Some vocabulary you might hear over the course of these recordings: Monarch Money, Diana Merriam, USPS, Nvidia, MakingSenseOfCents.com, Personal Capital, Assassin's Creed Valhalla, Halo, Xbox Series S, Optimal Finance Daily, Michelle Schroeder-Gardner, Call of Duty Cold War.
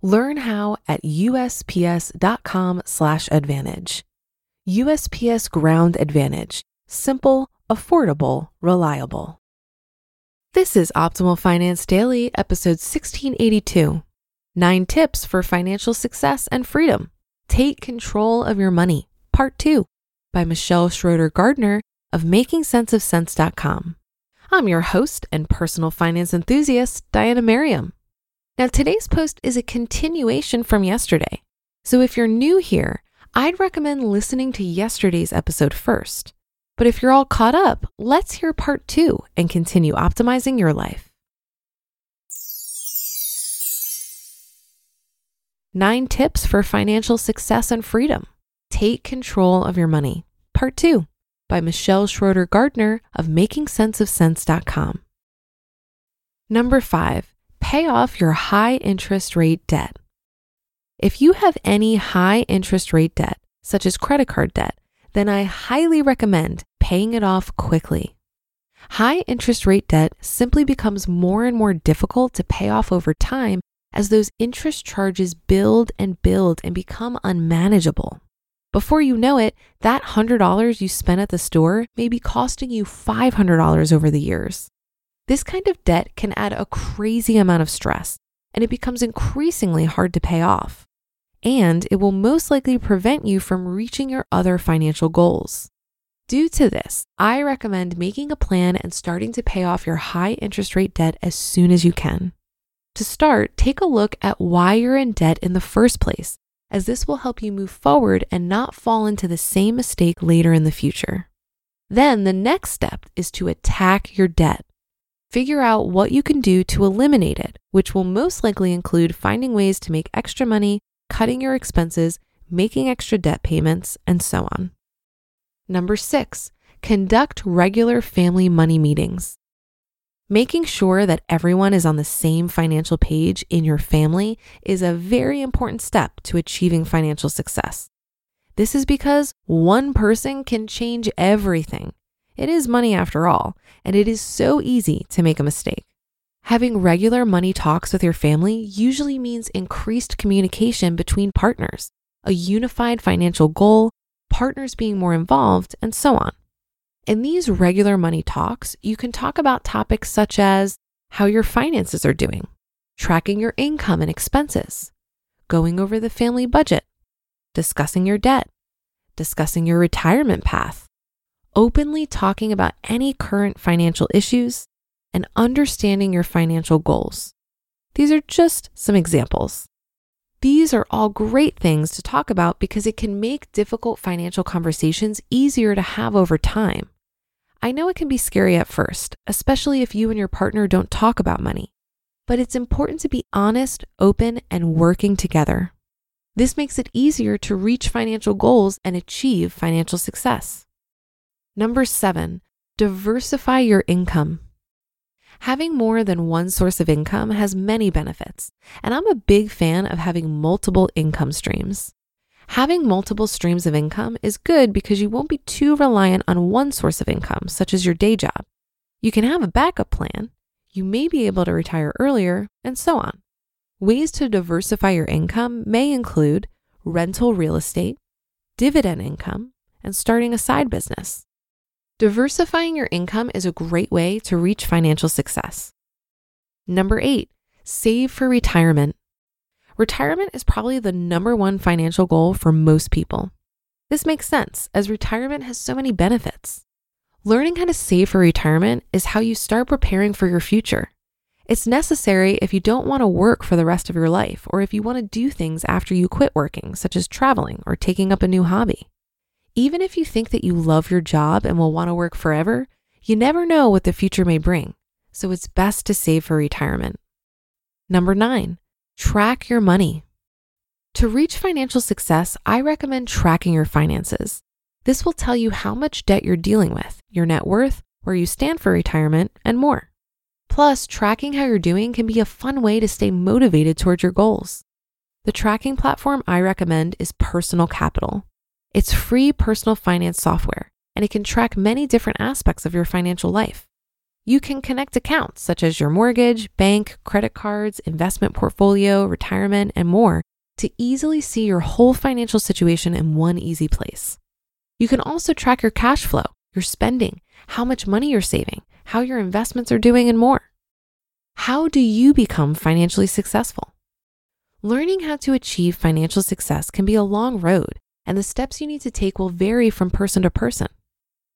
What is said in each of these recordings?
Learn how at USPS.com/advantage. USPS Ground Advantage. Simple, affordable, reliable. This is Optimal Finance Daily, episode 1682. 9 tips for financial success and freedom. Take control of your money, part 2, by Michelle Schroeder-Gardner of MakingSenseOfCents.com. I'm your host and personal finance enthusiast, Diana Merriam. Now, today's post is a continuation from yesterday. So if you're new here, I'd recommend listening to yesterday's episode first. But if you're all caught up, let's hear part 2 and continue optimizing your life. 9 tips for financial success and freedom. Take control of your money, part 2, by Michelle Schroeder-Gardner of MakingSenseOfCents.com. Number 5, pay off your high interest rate debt. If you have any high interest rate debt, such as credit card debt, then I highly recommend paying it off quickly. High interest rate debt simply becomes more and more difficult to pay off over time as those interest charges build and become unmanageable. Before you know it, that $100 you spent at the store may be costing you $500 over the years. This kind of debt can add a crazy amount of stress, and it becomes increasingly hard to pay off. And it will most likely prevent you from reaching your other financial goals. Due to this, I recommend making a plan and starting to pay off your high interest rate debt as soon as you can. To start, take a look at why you're in debt in the first place, as this will help you move forward and not fall into the same mistake later in the future. Then the next step is to attack your debt. Figure out what you can do to eliminate it, which will most likely include finding ways to make extra money, cutting your expenses, making extra debt payments, and so on. Number 6, conduct regular family money meetings. Making sure that everyone is on the same financial page in your family is a very important step to achieving financial success. This is because one person can change everything. It is money after all, and it is so easy to make a mistake. Having regular money talks with your family usually means increased communication between partners, a unified financial goal, partners being more involved, and so on. In these regular money talks, you can talk about topics such as how your finances are doing, tracking your income and expenses, going over the family budget, discussing your debt, discussing your retirement path, openly talking about any current financial issues, and understanding your financial goals. These are just some examples. These are all great things to talk about because it can make difficult financial conversations easier to have over time. I know it can be scary at first, especially if you and your partner don't talk about money, but it's important to be honest, open, and working together. This makes it easier to reach financial goals and achieve financial success. Number 7, diversify your income. Having more than one source of income has many benefits, and I'm a big fan of having multiple income streams. Having multiple streams of income is good because you won't be too reliant on one source of income, such as your day job. You can have a backup plan, you may be able to retire earlier, and so on. Ways to diversify your income may include rental real estate, dividend income, and starting a side business. Diversifying your income is a great way to reach financial success. Number 8, save for retirement. Retirement is probably the number one financial goal for most people. This makes sense as retirement has so many benefits. Learning how to save for retirement is how you start preparing for your future. It's necessary if you don't want to work for the rest of your life or if you want to do things after you quit working, such as traveling or taking up a new hobby. Even if you think that you love your job and will want to work forever, you never know what the future may bring, so it's best to save for retirement. Number 9, track your money. To reach financial success, I recommend tracking your finances. This will tell you how much debt you're dealing with, your net worth, where you stand for retirement, and more. Plus, tracking how you're doing can be a fun way to stay motivated towards your goals. The tracking platform I recommend is Personal Capital. It's free personal finance software, and it can track many different aspects of your financial life. You can connect accounts such as your mortgage, bank, credit cards, investment portfolio, retirement, and more to easily see your whole financial situation in one easy place. You can also track your cash flow, your spending, how much money you're saving, how your investments are doing, and more. How do you become financially successful? Learning how to achieve financial success can be a long road, and the steps you need to take will vary from person to person.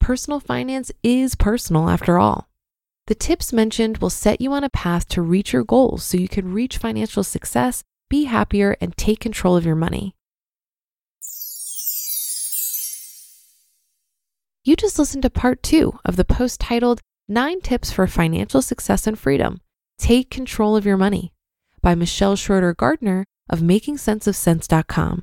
Personal finance is personal after all. The tips mentioned will set you on a path to reach your goals so you can reach financial success, be happier, and take control of your money. You just listened to part 2 of the post titled 9 Tips for Financial Success and Freedom, Take Control of Your Money by Michelle Schroeder-Gardner of MakingSenseOfCents.com.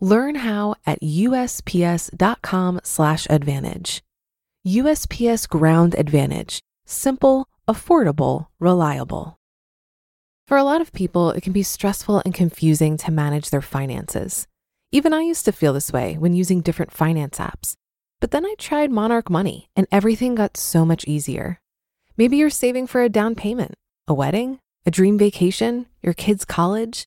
Learn how at USPS.com/advantage. USPS Ground Advantage. Simple, affordable, reliable. For a lot of people, it can be stressful and confusing to manage their finances. Even I used to feel this way when using different finance apps. But then I tried Monarch Money and everything got so much easier. Maybe you're saving for a down payment, a wedding, a dream vacation, your kids' college.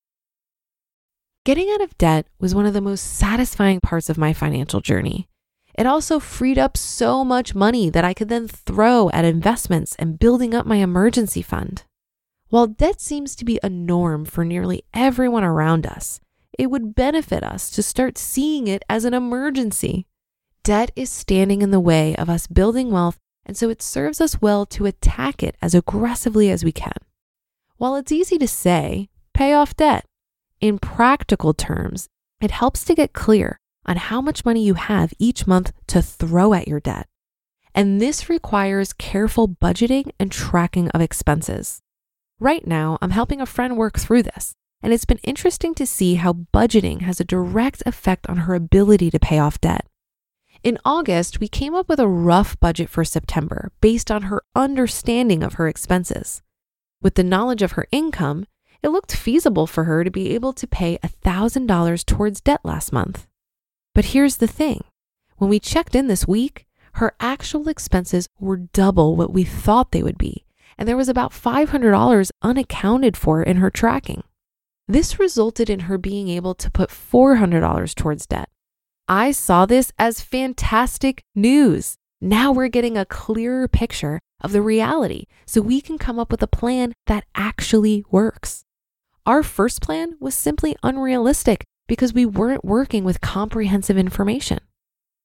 Getting out of debt was one of the most satisfying parts of my financial journey. It also freed up so much money that I could then throw at investments and building up my emergency fund. While debt seems to be a norm for nearly everyone around us, it would benefit us to start seeing it as an emergency. Debt is standing in the way of us building wealth, and so it serves us well to attack it as aggressively as we can. While it's easy to say, pay off debt, in practical terms, it helps to get clear on how much money you have each month to throw at your debt. And this requires careful budgeting and tracking of expenses. Right now, I'm helping a friend work through this, and it's been interesting to see how budgeting has a direct effect on her ability to pay off debt. In August, we came up with a rough budget for September based on her understanding of her expenses. With the knowledge of her income, it looked feasible for her to be able to pay $1,000 towards debt last month. But here's the thing. When we checked in this week, her actual expenses were double what we thought they would be, and there was about $500 unaccounted for in her tracking. This resulted in her being able to put $400 towards debt. I saw this as fantastic news. Now we're getting a clearer picture of the reality so we can come up with a plan that actually works. Our first plan was simply unrealistic because we weren't working with comprehensive information.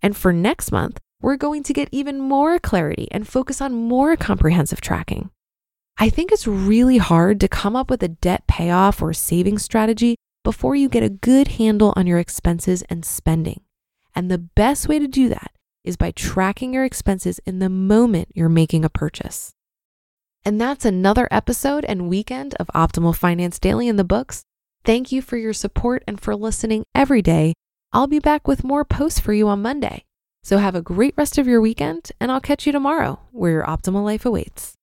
And for next month, we're going to get even more clarity and focus on more comprehensive tracking. I think it's really hard to come up with a debt payoff or saving strategy before you get a good handle on your expenses and spending. And the best way to do that is by tracking your expenses in the moment you're making a purchase. And that's another episode and weekend of Optimal Finance Daily in the books. Thank you for your support and for listening every day. I'll be back with more posts for you on Monday. So have a great rest of your weekend, and I'll catch you tomorrow where your optimal life awaits.